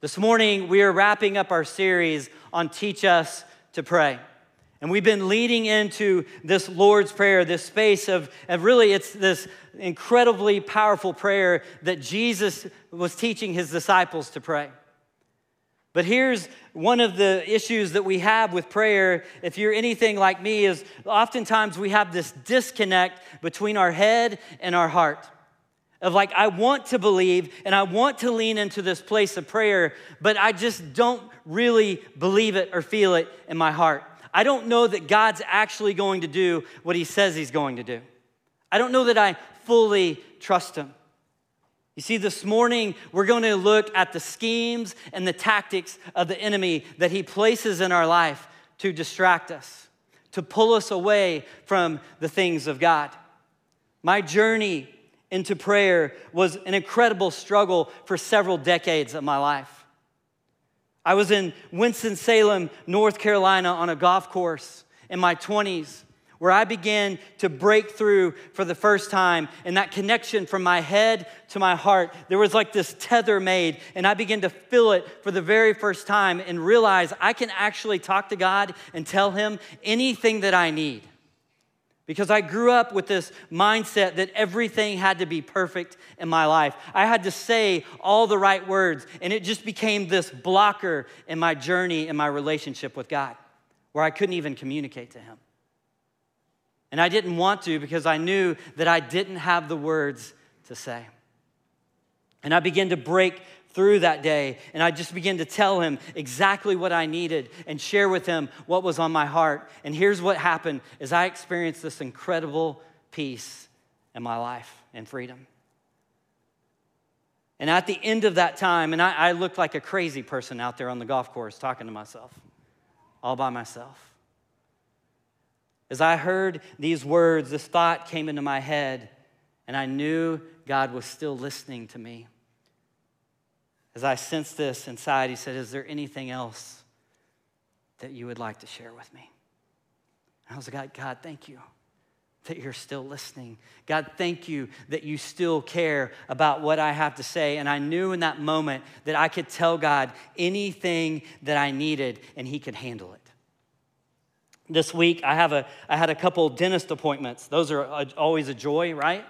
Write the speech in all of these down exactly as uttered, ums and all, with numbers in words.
This morning, we are wrapping up our series on Teach Us to Pray. And we've been leading into this Lord's Prayer, this space of, of really it's this incredibly powerful prayer that Jesus was teaching his disciples to pray. But here's one of the issues that we have with prayer, if you're anything like me, is oftentimes we have this disconnect between our head and our heart. Of like, I want to believe and I want to lean into this place of prayer, but I just don't really believe it or feel it in my heart. I don't know that God's actually going to do what he says he's going to do. I don't know that I fully trust him. You see, this morning, we're going to look at the schemes and the tactics of the enemy that he places in our life to distract us, to pull us away from the things of God. My journey into prayer was an incredible struggle for several decades of my life. I was in Winston-Salem, North Carolina on a golf course in my twenties where I began to break through for the first time, and that connection from my head to my heart, there was like this tether made, and I began to feel it for the very first time and realize I can actually talk to God and tell him anything that I need. Because I grew up with this mindset that everything had to be perfect in my life. I had to say all the right words, and it just became this blocker in my journey and my relationship with God, where I couldn't even communicate to him. And I didn't want to because I knew that I didn't have the words to say. And I began to break through that day, and I just began to tell him exactly what I needed and share with him what was on my heart. And here's what happened is I experienced this incredible peace in my life and freedom. And at the end of that time, and I, I looked like a crazy person out there on the golf course talking to myself, all by myself. As I heard these words, this thought came into my head, and I knew God was still listening to me. As I sensed this inside, he said, "Is there anything else that you would like to share with me?" And I was like, "God, thank you that you're still listening. God, thank you that you still care about what I have to say." And I knew in that moment that I could tell God anything that I needed, and he could handle it. This week, I have a I had a couple dentist appointments. Those are always a joy, right?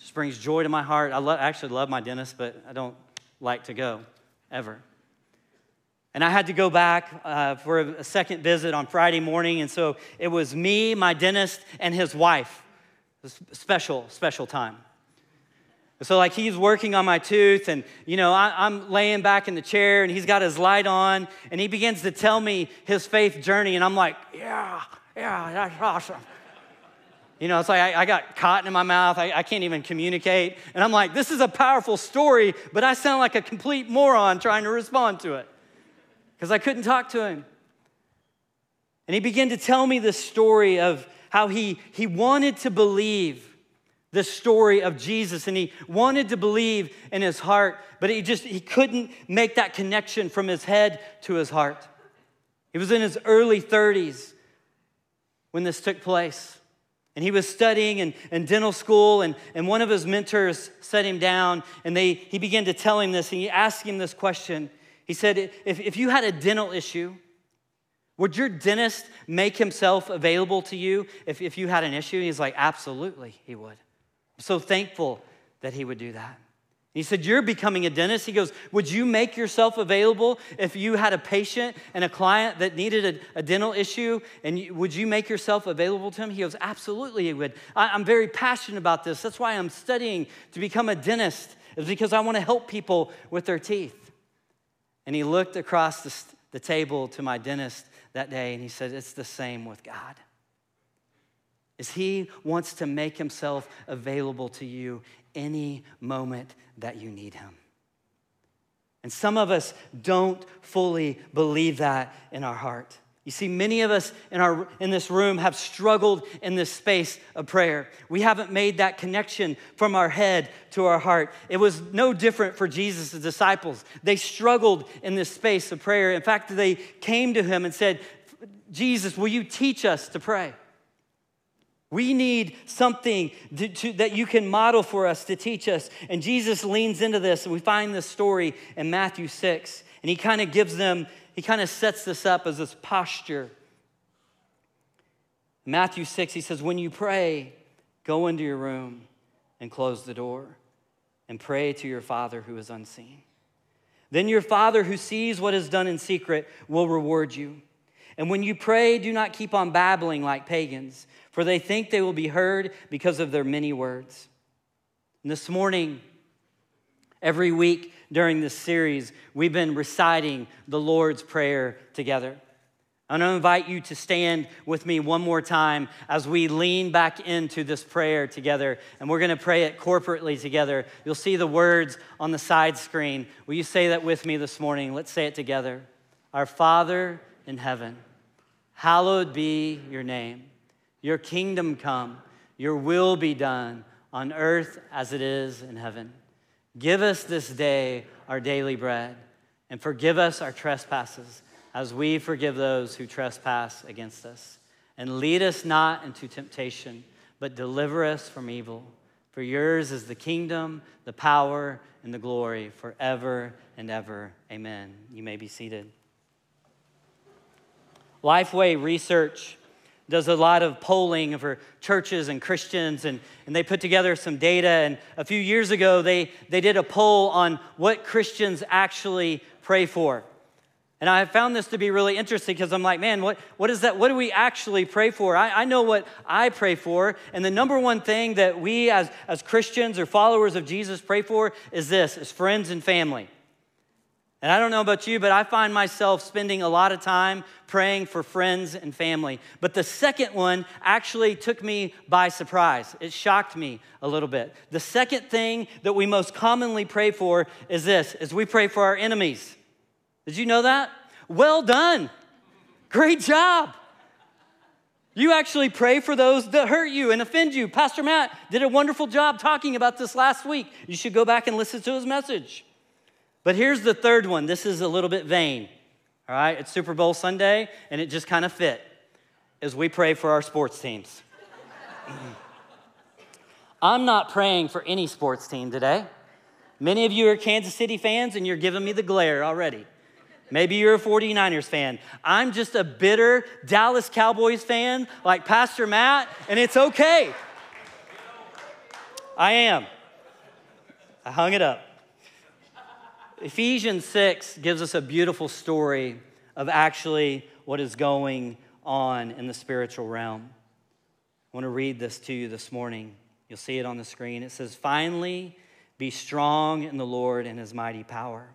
Just brings joy to my heart. I, love, I actually love my dentist, but I don't like to go, ever. And I had to go back uh, for a, a second visit on Friday morning, and so it was me, my dentist, and his wife. It was special, special time. So like he's working on my tooth, and you know I, I'm laying back in the chair, and he's got his light on, and he begins to tell me his faith journey, and I'm like, yeah, yeah, that's awesome. You know, it's like I, I got cotton in my mouth. I, I can't even communicate. And I'm like, this is a powerful story, but I sound like a complete moron trying to respond to it because I couldn't talk to him. And he began to tell me this story of how he, he wanted to believe this story of Jesus, and he wanted to believe in his heart, but he just he couldn't make that connection from his head to his heart. He was in his early thirties when this took place. And he was studying in, in dental school, and, and one of his mentors set him down, and they, he began to tell him this, and he asked him this question. He said, if, if you had a dental issue, would your dentist make himself available to you if, if you had an issue? And he's like, absolutely, he would. I'm so thankful that he would do that. And he said, you're becoming a dentist. He goes, would you make yourself available if you had a patient and a client that needed a, a dental issue? And you, would you make yourself available to him? He goes, absolutely, he would. I, I'm very passionate about this. That's why I'm studying to become a dentist, is because I want to help people with their teeth. And he looked across the, the table to my dentist that day, and he said, it's the same with God. Is he wants to make himself available to you any moment that you need him. And some of us don't fully believe that in our heart. You see, many of us in our in this room have struggled in this space of prayer. We haven't made that connection from our head to our heart. It was no different for Jesus' disciples. They struggled in this space of prayer. In fact, they came to him and said, Jesus, will you teach us to pray? We need something to, to, that you can model for us to teach us. And Jesus leans into this, and we find this story in Matthew six. And he kind of gives them, he kind of sets this up as this posture. Matthew six, he says, when you pray, go into your room and close the door and pray to your Father who is unseen. Then your Father who sees what is done in secret will reward you. And when you pray, do not keep on babbling like pagans, for they think they will be heard because of their many words. And this morning, every week during this series, we've been reciting the Lord's Prayer together. I'm gonna invite you to stand with me one more time as we lean back into this prayer together, and we're gonna pray it corporately together. You'll see the words on the side screen. Will you say that with me this morning? Let's say it together. Our Father in heaven, hallowed be your name. Your kingdom come, your will be done on earth as it is in heaven. Give us this day our daily bread, and forgive us our trespasses as we forgive those who trespass against us. And lead us not into temptation, but deliver us from evil. For yours is the kingdom, the power, and the glory forever and ever. Amen. You may be seated. LifeWay Research does a lot of polling for churches and Christians, and, and they put together some data. And a few years ago, they, they did a poll on what Christians actually pray for. And I found this to be really interesting because I'm like, man, what, what is that? What do we actually pray for? I, I know what I pray for. And the number one thing that we as, as Christians or followers of Jesus pray for is this, is friends and family. And I don't know about you, but I find myself spending a lot of time praying for friends and family. But the second one actually took me by surprise. It shocked me a little bit. The second thing that we most commonly pray for is this, is we pray for our enemies. Did you know that? Well done. Great job. You actually pray for those that hurt you and offend you. Pastor Matt did a wonderful job talking about this last week. You should go back and listen to his message. But here's the third one. This is a little bit vain, all right? It's Super Bowl Sunday, and it just kind of fit as we pray for our sports teams. I'm not praying for any sports team today. Many of you are Kansas City fans, and you're giving me the glare already. Maybe you're a forty-niners fan. I'm just a bitter Dallas Cowboys fan like Pastor Matt, and it's okay. I am. I hung it up. Ephesians six gives us a beautiful story of actually what is going on in the spiritual realm. I want to read this to you this morning. You'll see it on the screen. It says, finally, be strong in the Lord and his mighty power.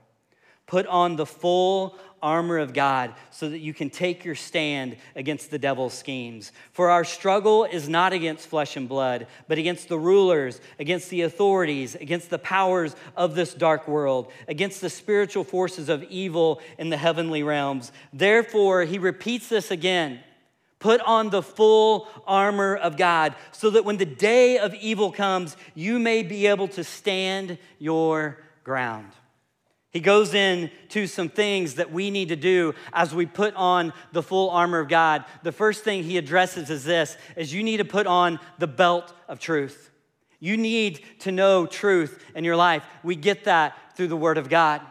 Put on the full armor of God so that you can take your stand against the devil's schemes. For our struggle is not against flesh and blood, but against the rulers, against the authorities, against the powers of this dark world, against the spiritual forces of evil in the heavenly realms. Therefore, he repeats this again. Put on the full armor of God so that when the day of evil comes, you may be able to stand your ground. He goes into some things that we need to do as we put on the full armor of God. The first thing he addresses is this, is you need to put on the belt of truth. You need to know truth in your life. We get that through the Word of God.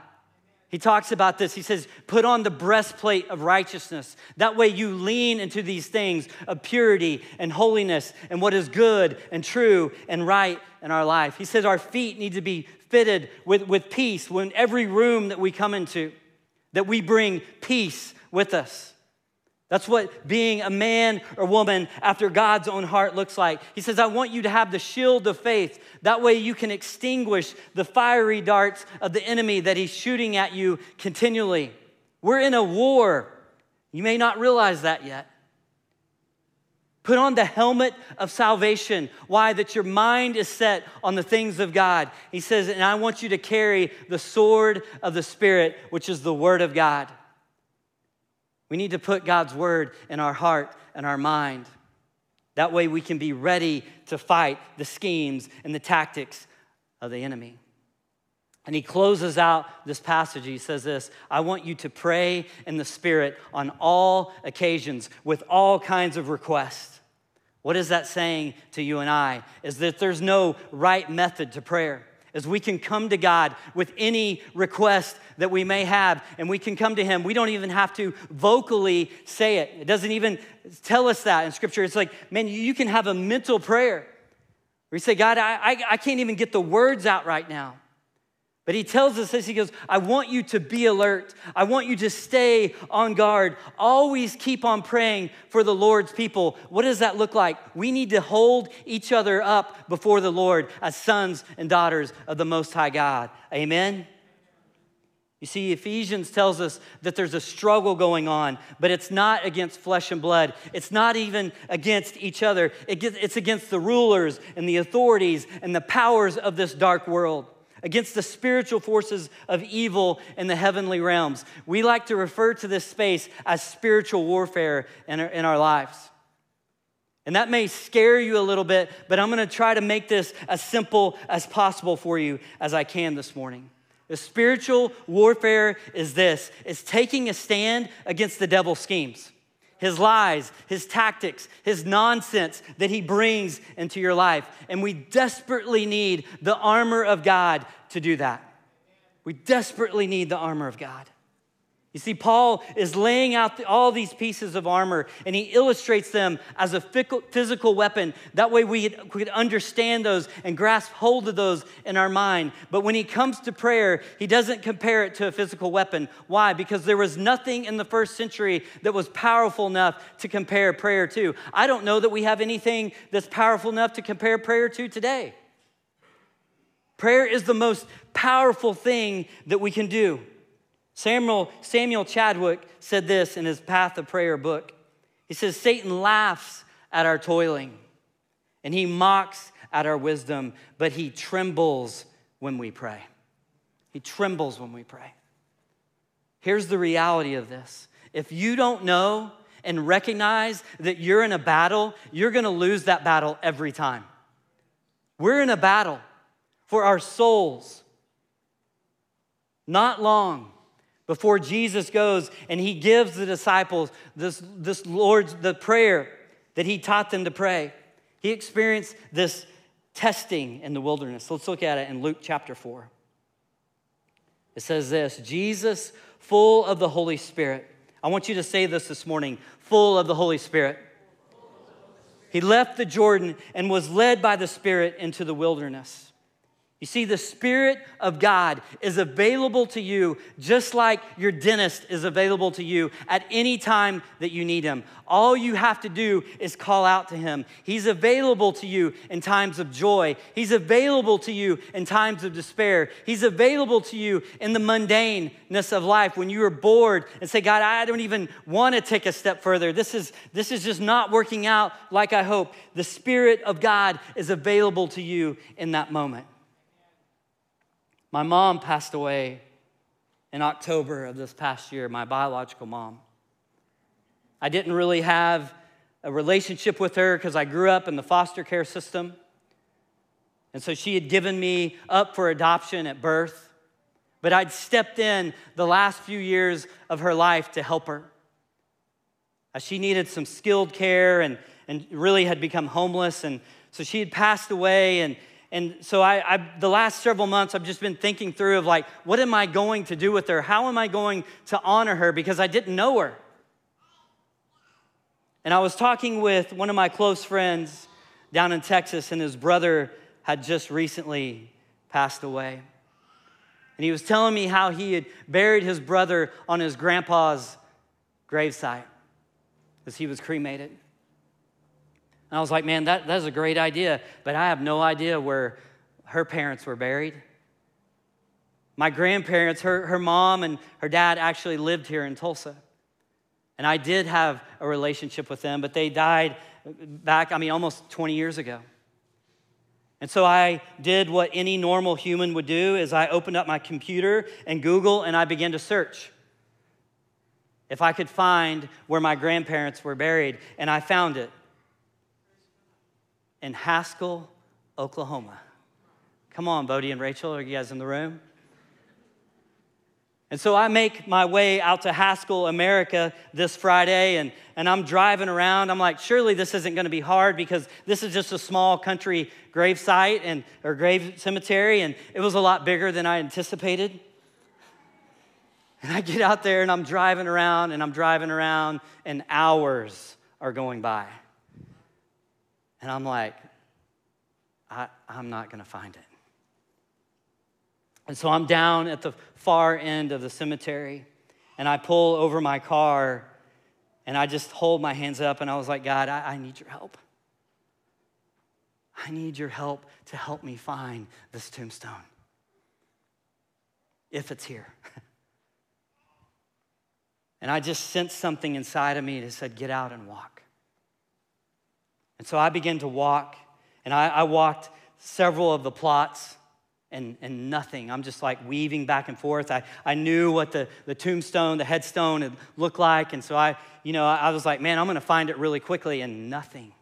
He talks about this. He says, put on the breastplate of righteousness. That way you lean into these things of purity and holiness and what is good and true and right in our life. He says our feet need to be fitted with, with peace when every room that we come into, that we bring peace with us. That's what being a man or woman after God's own heart looks like. He says, I want you to have the shield of faith. That way you can extinguish the fiery darts of the enemy that he's shooting at you continually. We're in a war. You may not realize that yet. Put on the helmet of salvation. Why? That your mind is set on the things of God. He says, and I want you to carry the sword of the Spirit, which is the Word of God. We need to put God's Word in our heart and our mind. That way we can be ready to fight the schemes and the tactics of the enemy. And he closes out this passage. He says this, I want you to pray in the Spirit on all occasions with all kinds of requests. What is that saying to you and I? Is that there's no right method to prayer. As we can come to God with any request that we may have, and we can come to him. We don't even have to vocally say it. It doesn't even tell us that in Scripture. It's like, man, you can have a mental prayer where you say, God, I, I, I can't even get the words out right now. But he tells us this, he goes, I want you to be alert. I want you to stay on guard. Always keep on praying for the Lord's people. What does that look like? We need to hold each other up before the Lord as sons and daughters of the Most High God. Amen? You see, Ephesians tells us that there's a struggle going on, but it's not against flesh and blood. It's not even against each other. It's against the rulers and the authorities and the powers of this dark world, against the spiritual forces of evil in the heavenly realms. We like to refer to this space as spiritual warfare in our, in our lives. And that may scare you a little bit, but I'm gonna try to make this as simple as possible for you as I can this morning. The spiritual warfare is this. It's taking a stand against the devil's schemes, his lies, his tactics, his nonsense that he brings into your life. And we desperately need the armor of God to do that. We desperately need the armor of God. You see, Paul is laying out all these pieces of armor, and he illustrates them as a physical weapon. That way we could understand those and grasp hold of those in our mind. But when he comes to prayer, he doesn't compare it to a physical weapon. Why? Because there was nothing in the first century that was powerful enough to compare prayer to. I don't know that we have anything that's powerful enough to compare prayer to today. Prayer is the most powerful thing that we can do. Samuel, Samuel Chadwick said this in his Path of Prayer book. He says, Satan laughs at our toiling, and he mocks at our wisdom, but he trembles when we pray. He trembles when we pray. Here's the reality of this. If you don't know and recognize that you're in a battle, you're gonna lose that battle every time. We're in a battle for our souls. Not long before Jesus goes and he gives the disciples this, this Lord's, the prayer that he taught them to pray, he experienced this testing in the wilderness. Let's look at it in Luke chapter four. It says this, Jesus, full of the Holy Spirit. I want you to say this this morning, full of the Holy Spirit. He left the Jordan and was led by the Spirit into the wilderness. You see, the Spirit of God is available to you just like your dentist is available to you at any time that you need him. All you have to do is call out to him. He's available to you in times of joy. He's available to you in times of despair. He's available to you in the mundaneness of life when you are bored and say, God, I don't even want to take a step further. This is, this is just not working out like I hope. The Spirit of God is available to you in that moment. My mom passed away in October of this past year, my biological mom. I didn't really have a relationship with her because I grew up in the foster care system. And so she had given me up for adoption at birth, but I'd stepped in the last few years of her life to help her. She needed some skilled care and, and really had become homeless. And so she had passed away, and And so I, I, the last several months, I've just been thinking through of like, what am I going to do with her? How am I going to honor her? Because I didn't know her. And I was talking with one of my close friends down in Texas, and his brother had just recently passed away. And he was telling me how he had buried his brother on his grandpa's gravesite as he was cremated. And I was like, man, that, that's a great idea, but I have no idea where her parents were buried. My grandparents, her, her mom and her dad actually lived here in Tulsa. And I did have a relationship with them, but they died back, I mean, almost twenty years ago. And so I did what any normal human would do is I opened up my computer and Google, and I began to search if I could find where my grandparents were buried, and I found it. In Haskell, Oklahoma. Come on, Bodie and Rachel, are you guys in the room? And so I make my way out to Haskell, America this Friday, and, and I'm driving around. I'm like, surely this isn't going to be hard because this is just a small country gravesite and, or grave cemetery, and it was a lot bigger than I anticipated. And I get out there, and I'm driving around, and I'm driving around, and hours are going by. And I'm like, I, I'm not going to find it. And so I'm down at the far end of the cemetery, and I pull over my car, and I just hold my hands up, and I was like, God, I, I need your help. I need your help to help me find this tombstone, if it's here. And I just sensed something inside of me that said, get out and walk. And so I began to walk, and I, I walked several of the plots, And, and nothing. I'm just like weaving back and forth. I, I knew what the, the tombstone, the headstone had looked like. And so I, you know, I was like, man, I'm going to find it really quickly, and nothing.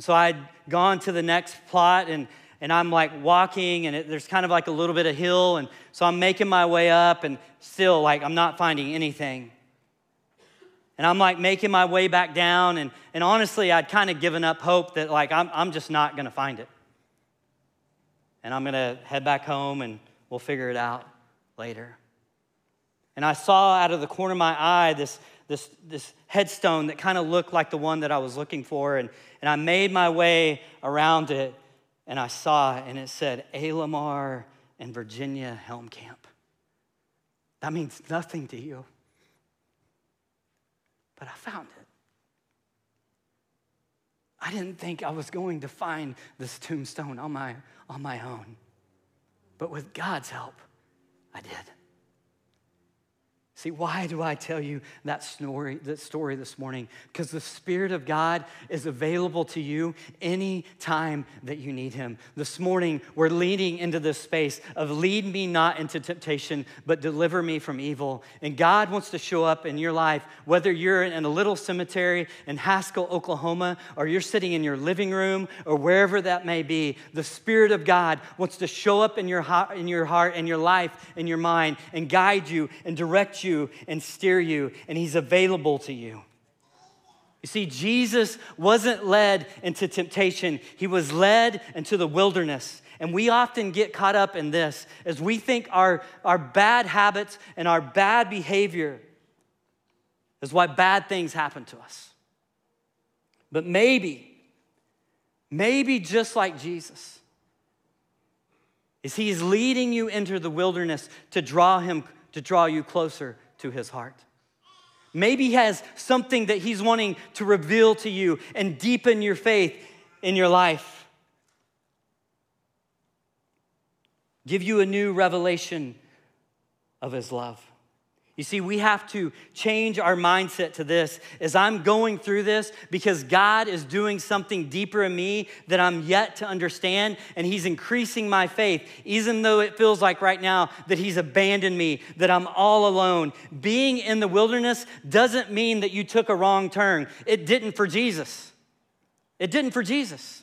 So I'd gone to the next plot, and, and I'm like walking, and it, there's kind of like a little bit of hill. And so I'm making my way up, and still like I'm not finding anything. And I'm like making my way back down. And, and honestly, I'd kind of given up hope that like I'm, I'm just not going to find it. And I'm going to head back home, and we'll figure it out later. And I saw out of the corner of my eye this, this, this headstone that kind of looked like the one that I was looking for. And, and I made my way around it, and I saw it, and it said, Lamar and Virginia Helm Camp. That means nothing to you. But I found it. I didn't think I was going to find this tombstone on my, on my own. But with God's help, I did. See, why do I tell you that story, that story this morning? Because the Spirit of God is available to you any time that you need him. This morning, we're leading into this space of lead me not into temptation, but deliver me from evil. And God wants to show up in your life, whether you're in a little cemetery in Haskell, Oklahoma, or you're sitting in your living room or wherever that may be. The Spirit of God wants to show up in your heart, in your heart, in your life, in your mind, and guide you and direct you and steer you, and he's available to you. You see, Jesus wasn't led into temptation. He was led into the wilderness. And we often get caught up in this as we think our, our bad habits and our bad behavior is why bad things happen to us. But maybe, maybe just like Jesus, is he's leading you into the wilderness to draw him to draw you closer to his heart. Maybe he has something that he's wanting to reveal to you and deepen your faith in your life. Give you a new revelation of his love. You see, we have to change our mindset to this. As I'm going through this, because God is doing something deeper in me that I'm yet to understand, and he's increasing my faith, even though it feels like right now that he's abandoned me, that I'm all alone. Being in the wilderness doesn't mean that you took a wrong turn. It didn't for Jesus. It didn't for Jesus.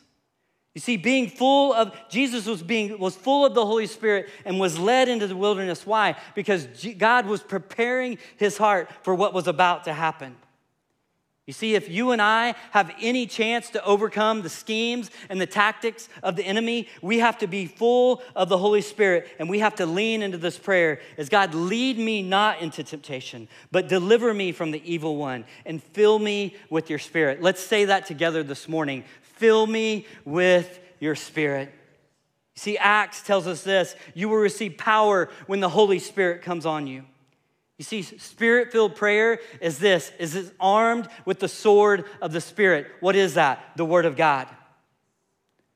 You see, being full of, Jesus was being was full of the Holy Spirit and was led into the wilderness. Why? Because G- God was preparing his heart for what was about to happen. You see, if you and I have any chance to overcome the schemes and the tactics of the enemy, we have to be full of the Holy Spirit, and we have to lean into this prayer as God, lead me not into temptation, but deliver me from the evil one and fill me with your Spirit. Let's say that together this morning. Fill me with your Spirit. See, Acts tells us this. You will receive power when the Holy Spirit comes on you. You see, Spirit-filled prayer is this, is it's armed with the sword of the Spirit. What is that? The Word of God.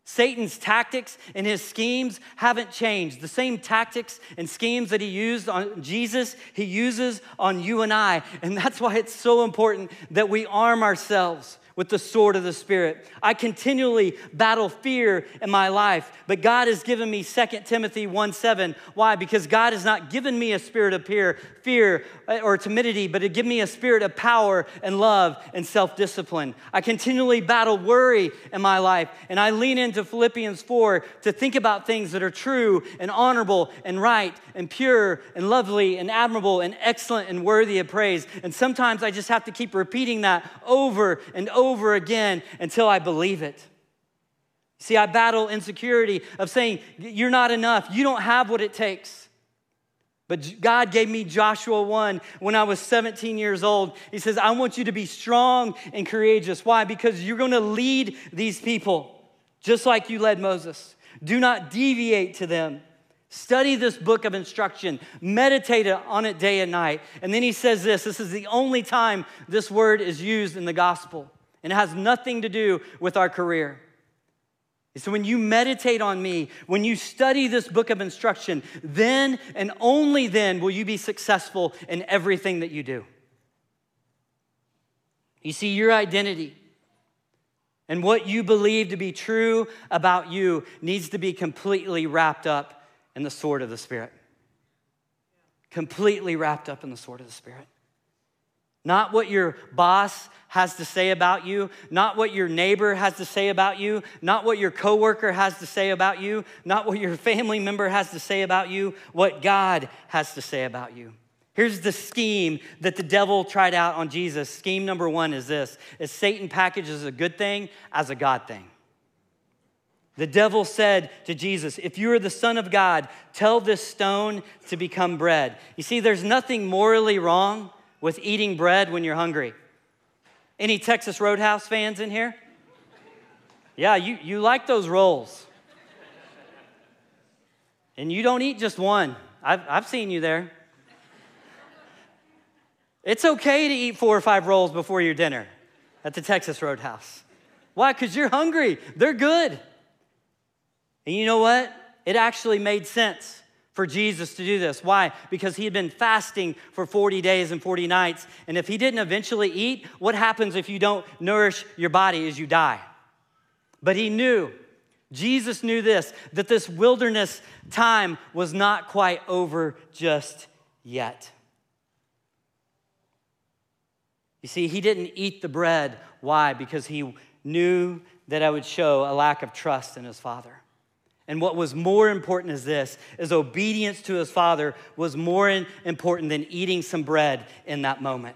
Satan's tactics and his schemes haven't changed. The same tactics and schemes that he used on Jesus, he uses on you and I. And that's why it's so important that we arm ourselves with the sword of the Spirit. I continually battle fear in my life, but God has given me Second Timothy one seven. Why? Because God has not given me a spirit of fear, fear or timidity, but to give me a spirit of power and love and self-discipline. I continually battle worry in my life, and I lean into Philippians four to think about things that are true and honorable and right and pure and lovely and admirable and excellent and worthy of praise. And sometimes I just have to keep repeating that over and over over again until I believe it. See, I battle insecurity of saying, you're not enough. You don't have what it takes. But God gave me Joshua one when I was seventeen years old. He says, I want you to be strong and courageous. Why? Because you're going to lead these people just like you led Moses. Do not deviate to them. Study this book of instruction. Meditate on it day and night. And then he says this. This is the only time this word is used in the gospel. And it has nothing to do with our career. So when you meditate on me, when you study this book of instruction, then and only then will you be successful in everything that you do. You see, your identity and what you believe to be true about you needs to be completely wrapped up in the sword of the Spirit. Completely wrapped up in the sword of the Spirit. Not what your boss has to say about you, not what your neighbor has to say about you, not what your coworker has to say about you, not what your family member has to say about you, what God has to say about you. Here's the scheme that the devil tried out on Jesus. Scheme number one is this, is Satan packages a good thing as a God thing. The devil said to Jesus, if you are the Son of God, tell this stone to become bread. You see, there's nothing morally wrong with eating bread when you're hungry. Any Texas Roadhouse fans in here? Yeah, you, you like those rolls. And you don't eat just one. I've, I've seen you there. It's okay to eat four or five rolls before your dinner at the Texas Roadhouse. Why? Because you're hungry. They're good. And you know what? It actually made sense for Jesus to do this. Why? Because he had been fasting for forty days and forty nights. And if he didn't eventually eat, what happens if you don't nourish your body is you die. But he knew, Jesus knew this, that this wilderness time was not quite over just yet. You see, he didn't eat the bread. Why? Because he knew that I would show a lack of trust in his Father. And what was more important is this, is obedience to his Father was more important than eating some bread in that moment.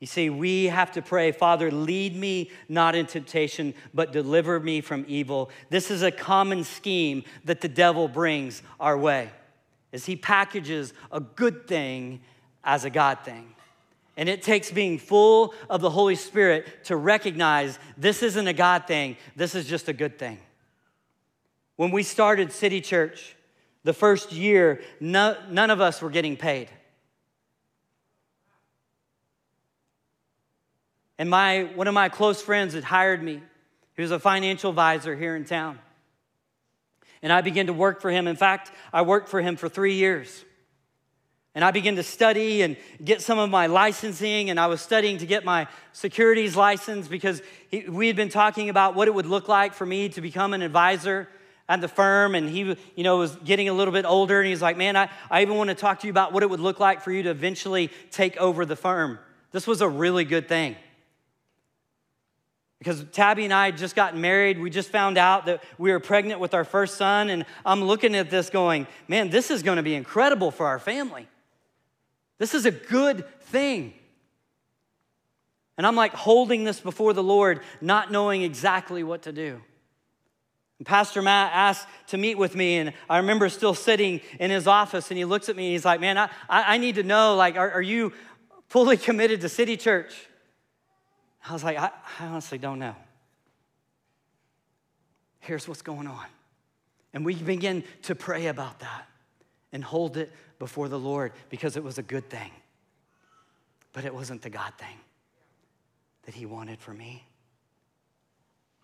You see, we have to pray, Father, lead me not in temptation, but deliver me from evil. This is a common scheme that the devil brings our way, is he packages a good thing as a God thing. And it takes being full of the Holy Spirit to recognize this isn't a God thing, this is just a good thing. When we started City Church, the first year, no, none of us were getting paid. And my, one of my close friends had hired me. He was a financial advisor here in town. And I began to work for him. In fact, I worked for him for three years. And I began to study and get some of my licensing, and I was studying to get my securities license because he, we had been talking about what it would look like for me to become an advisor at the firm, and he you know, was getting a little bit older, and he's like, man, I, I even want to talk to you about what it would look like for you to eventually take over the firm. This was a really good thing. Because Tabby and I had just gotten married, we just found out that we were pregnant with our first son, and I'm looking at this going, man, this is going to be incredible for our family. This is a good thing. And I'm like holding this before the Lord, not knowing exactly what to do. And Pastor Matt asked to meet with me, and I remember still sitting in his office, and he looks at me, and he's like, man, I, I need to know, like, are, are you fully committed to City Church? I was like, I, I honestly don't know. Here's what's going on. And we begin to pray about that and hold it before the Lord because it was a good thing. But it wasn't the God thing that he wanted for me.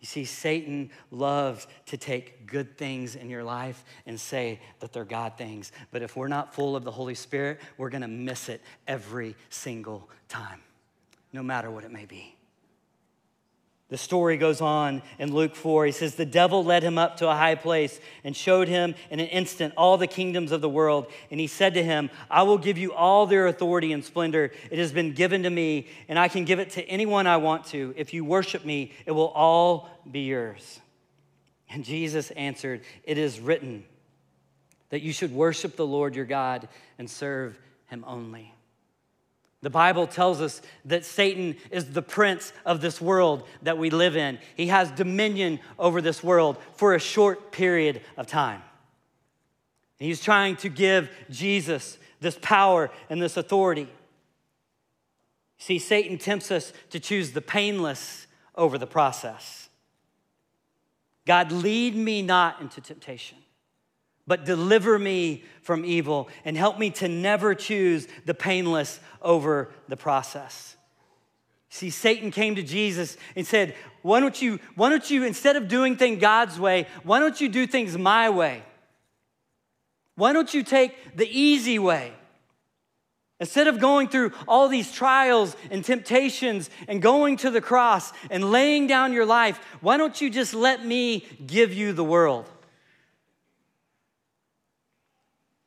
You see, Satan loves to take good things in your life and say that they're God things. But if we're not full of the Holy Spirit, we're gonna miss it every single time, no matter what it may be. The story goes on in Luke four. He says, the devil led him up to a high place and showed him in an instant all the kingdoms of the world. And he said to him, I will give you all their authority and splendor. It has been given to me, and I can give it to anyone I want to. If you worship me, it will all be yours. And Jesus answered, it is written that you should worship the Lord your God and serve him only. The Bible tells us that Satan is the prince of this world that we live in. He has dominion over this world for a short period of time. And he's trying to give Jesus this power and this authority. See, Satan tempts us to choose the painless over the process. God, lead me not into temptation, but deliver me from evil and help me to never choose the painless over the process. See, Satan came to Jesus and said, why don't you, why don't you, instead of doing things God's way, why don't you do things my way? Why don't you take the easy way? Instead of going through all these trials and temptations and going to the cross and laying down your life, why don't you just let me give you the world?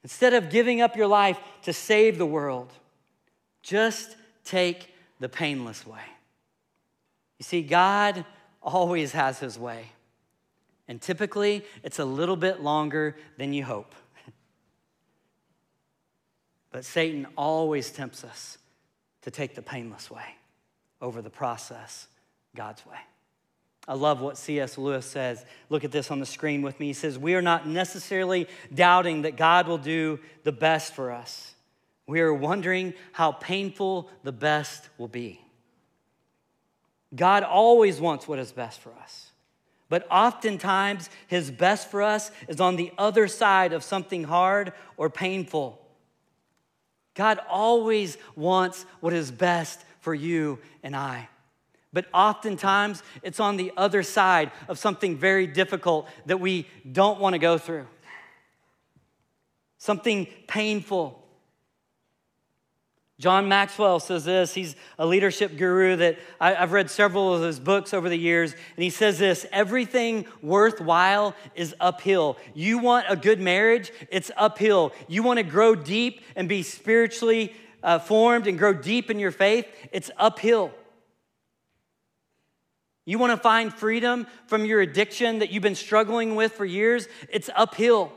Instead of giving up your life to save the world, just take the painless way. You see, God always has his way. And typically, it's a little bit longer than you hope. But Satan always tempts us to take the painless way over the process, God's way. I love what C S Lewis says. Look at this on the screen with me. He says, we are not necessarily doubting that God will do the best for us. We are wondering how painful the best will be. God always wants what is best for us. But oftentimes, his best for us is on the other side of something hard or painful. God always wants what is best for you and I. But oftentimes, it's on the other side of something very difficult that we don't want to go through. Something painful. John Maxwell says this. He's a leadership guru that I, I've read several of his books over the years. And he says this, everything worthwhile is uphill. You want a good marriage? It's uphill. You want to grow deep and be spiritually uh, formed and grow deep in your faith? It's uphill. You want to find freedom from your addiction that you've been struggling with for years? It's uphill.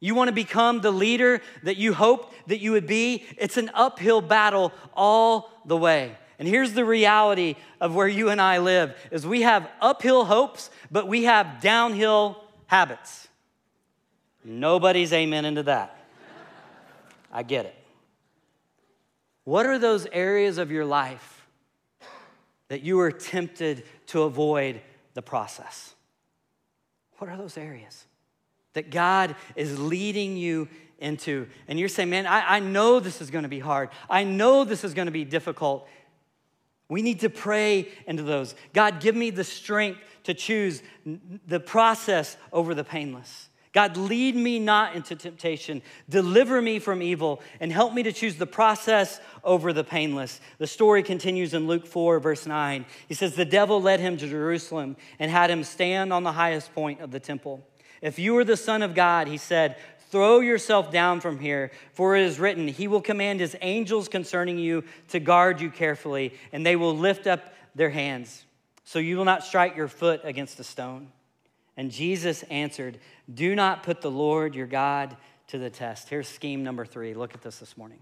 You want to become the leader that you hoped that you would be? It's an uphill battle all the way. And here's the reality of where you and I live, is we have uphill hopes, but we have downhill habits. Nobody's amen into that. I get it. What are those areas of your life that you are tempted to avoid the process? What are those areas that God is leading you into? And you're saying, man, I, I know this is gonna be hard. I know this is gonna be difficult. We need to pray into those. God, give me the strength to choose the process over the painless. God, lead me not into temptation. Deliver me from evil and help me to choose the process over the painless. The story continues in Luke four, verse nine. He says, the devil led him to Jerusalem and had him stand on the highest point of the temple. If you are the Son of God, he said, throw yourself down from here, for it is written, he will command his angels concerning you to guard you carefully, and they will lift up their hands, so you will not strike your foot against a stone. And Jesus answered, do not put the Lord your God to the test. Here's scheme number three. Look at this this morning.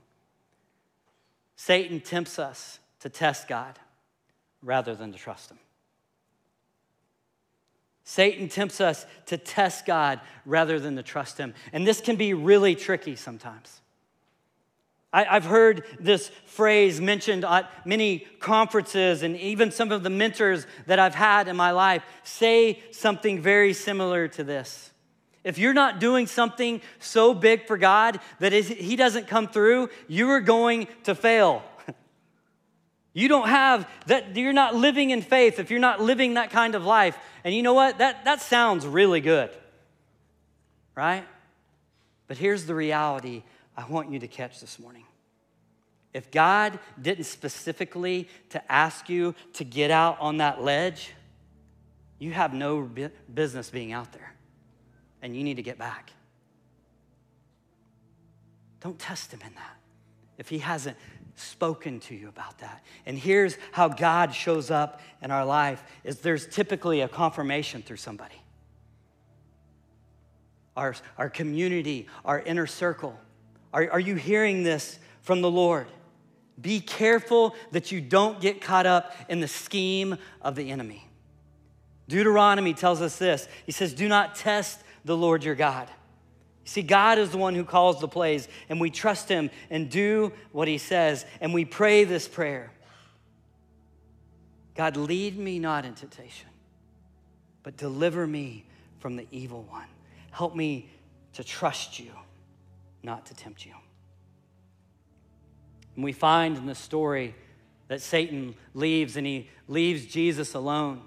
Satan tempts us to test God rather than to trust him. Satan tempts us to test God rather than to trust him. And this can be really tricky sometimes. I've heard this phrase mentioned at many conferences, and even some of the mentors that I've had in my life say something very similar to this. If you're not doing something so big for God that he doesn't come through, you are going to fail. You don't have that, you're not living in faith if you're not living that kind of life. And you know what? That, that sounds really good, right? But here's the reality I want you to catch this morning. If God didn't specifically to ask you to get out on that ledge, you have no business being out there, and you need to get back. Don't test him in that if he hasn't spoken to you about that. And here's how God shows up in our life is there's typically a confirmation through somebody. Our, our community, our inner circle. Are, are you hearing this from the Lord? Be careful that you don't get caught up in the scheme of the enemy. Deuteronomy tells us this. He says, do not test the Lord your God. You see, God is the one who calls the plays, and we trust him and do what he says, and we pray this prayer. God, lead me not into temptation, but deliver me from the evil one. Help me to trust you, not to tempt you. And we find in the story that Satan leaves, and he leaves Jesus alone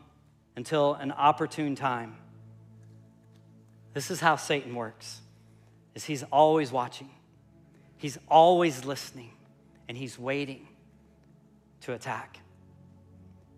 until an opportune time. This is how Satan works, is he's always watching. He's always listening, and he's waiting to attack.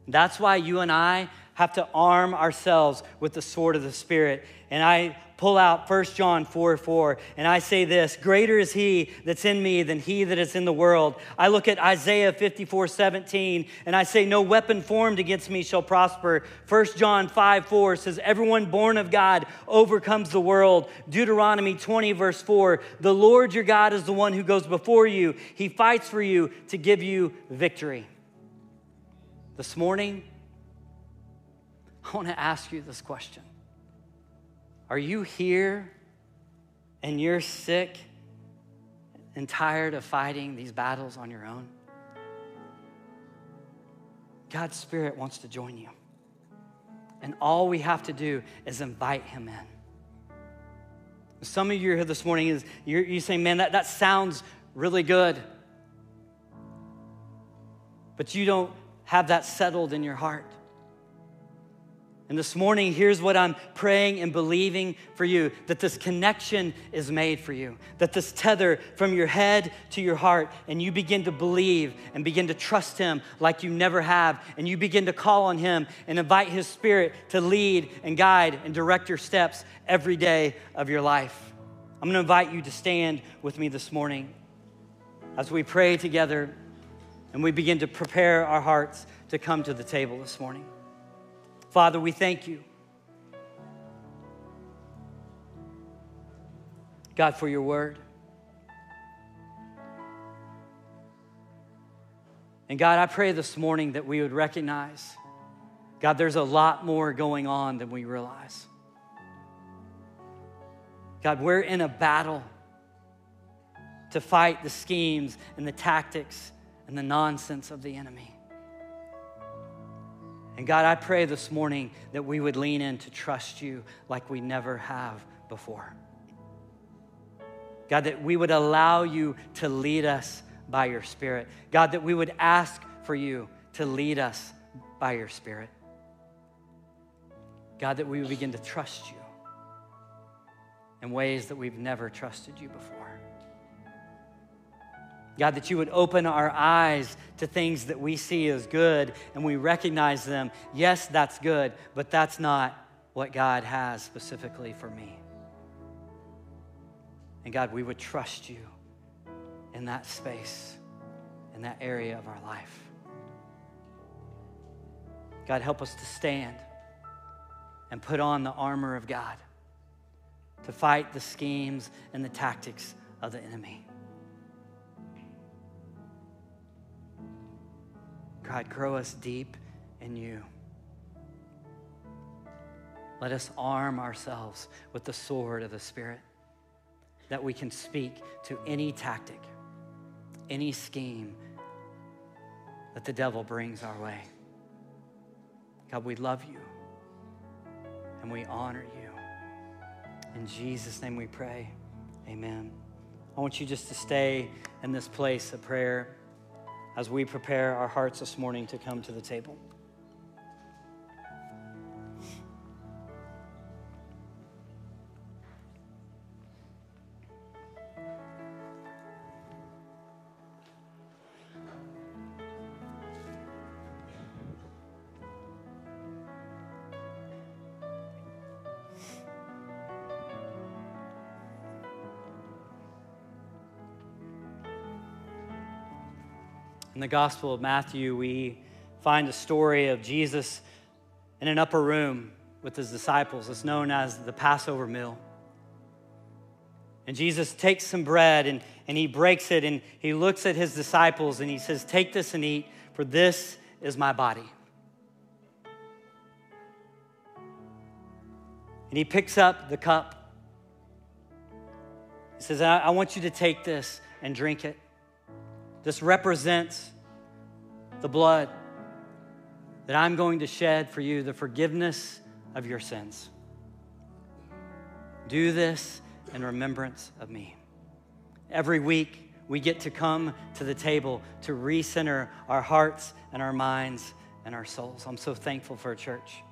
That's why you and I have to arm ourselves with the sword of the Spirit. And I pull out First John four four, and I say this, greater is he that's in me than he that is in the world. I look at Isaiah fifty-four seventeen, and I say, no weapon formed against me shall prosper. First John five four says, everyone born of God overcomes the world. Deuteronomy twenty verse four, the Lord your God is the one who goes before you. He fights for you to give you victory. This morning, I want to ask you this question. Are you here and you're sick and tired of fighting these battles on your own? God's Spirit wants to join you. And all we have to do is invite him in. Some of you here this morning, is you're, you're saying, man, that, that sounds really good. But you don't have that settled in your heart. And this morning, here's what I'm praying and believing for you, that this connection is made for you, that this tether from your head to your heart, and you begin to believe and begin to trust him like you never have, and you begin to call on him and invite his Spirit to lead and guide and direct your steps every day of your life. I'm gonna invite you to stand with me this morning as we pray together and we begin to prepare our hearts to come to the table this morning. Father, we thank you, God, for your word. And God, I pray this morning that we would recognize, God, there's a lot more going on than we realize. God, we're in a battle to fight the schemes and the tactics and the nonsense of the enemy. And God, I pray this morning that we would lean in to trust you like we never have before. God, that we would allow you to lead us by your Spirit. God, that we would ask for you to lead us by your Spirit. God, that we would begin to trust you in ways that we've never trusted you before. God, that you would open our eyes to things that we see as good and we recognize them. Yes, that's good, but that's not what God has specifically for me. And God, we would trust you in that space, in that area of our life. God, help us to stand and put on the armor of God to fight the schemes and the tactics of the enemy. God, grow us deep in you. Let us arm ourselves with the sword of the Spirit that we can speak to any tactic, any scheme that the devil brings our way. God, we love you and we honor you. In Jesus' name we pray, amen. I want you just to stay in this place of prayer as we prepare our hearts this morning to come to the table. In the Gospel of Matthew, we find a story of Jesus in an upper room with his disciples. It's known as the Passover meal. And Jesus takes some bread and, and he breaks it and he looks at his disciples and he says, "Take this and eat, for this is my body." And he picks up the cup. He says, I, I want you to take this and drink it. This represents the blood that I'm going to shed for you, the forgiveness of your sins. Do this in remembrance of me. Every week, we get to come to the table to recenter our hearts and our minds and our souls. I'm so thankful for a church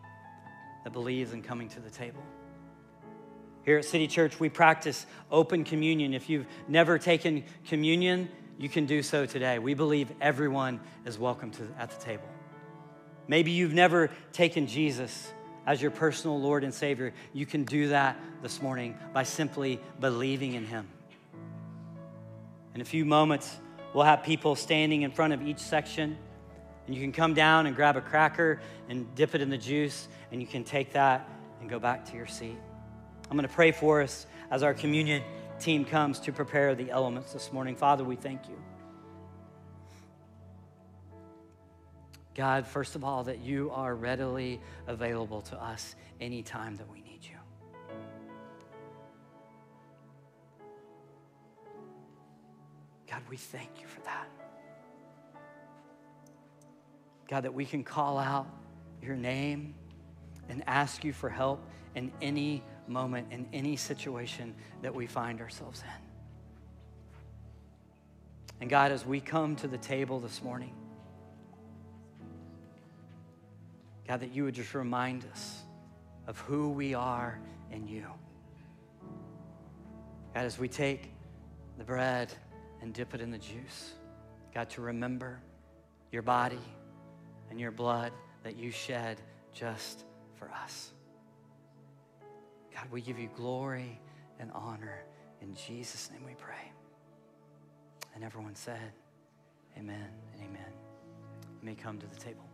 that believes in coming to the table. Here at City Church, we practice open communion. If you've never taken communion, you can do so today. We believe everyone is welcome to, at the table. Maybe you've never taken Jesus as your personal Lord and Savior. You can do that this morning by simply believing in him. In a few moments, we'll have people standing in front of each section, and you can come down and grab a cracker and dip it in the juice, and you can take that and go back to your seat. I'm gonna pray for us as our communion team comes to prepare the elements this morning. Father, we thank you, God, first of all, that you are readily available to us anytime that we need you. God, we thank you for that. God, that we can call out your name and ask you for help in any moment, in any situation that we find ourselves in. And God, as we come to the table this morning, God, that you would just remind us of who we are in you. God, as we take the bread and dip it in the juice, God, to remember your body and your blood that you shed just for us. God, we give you glory and honor. In Jesus' name we pray. And everyone said, amen and amen. You may come to the table.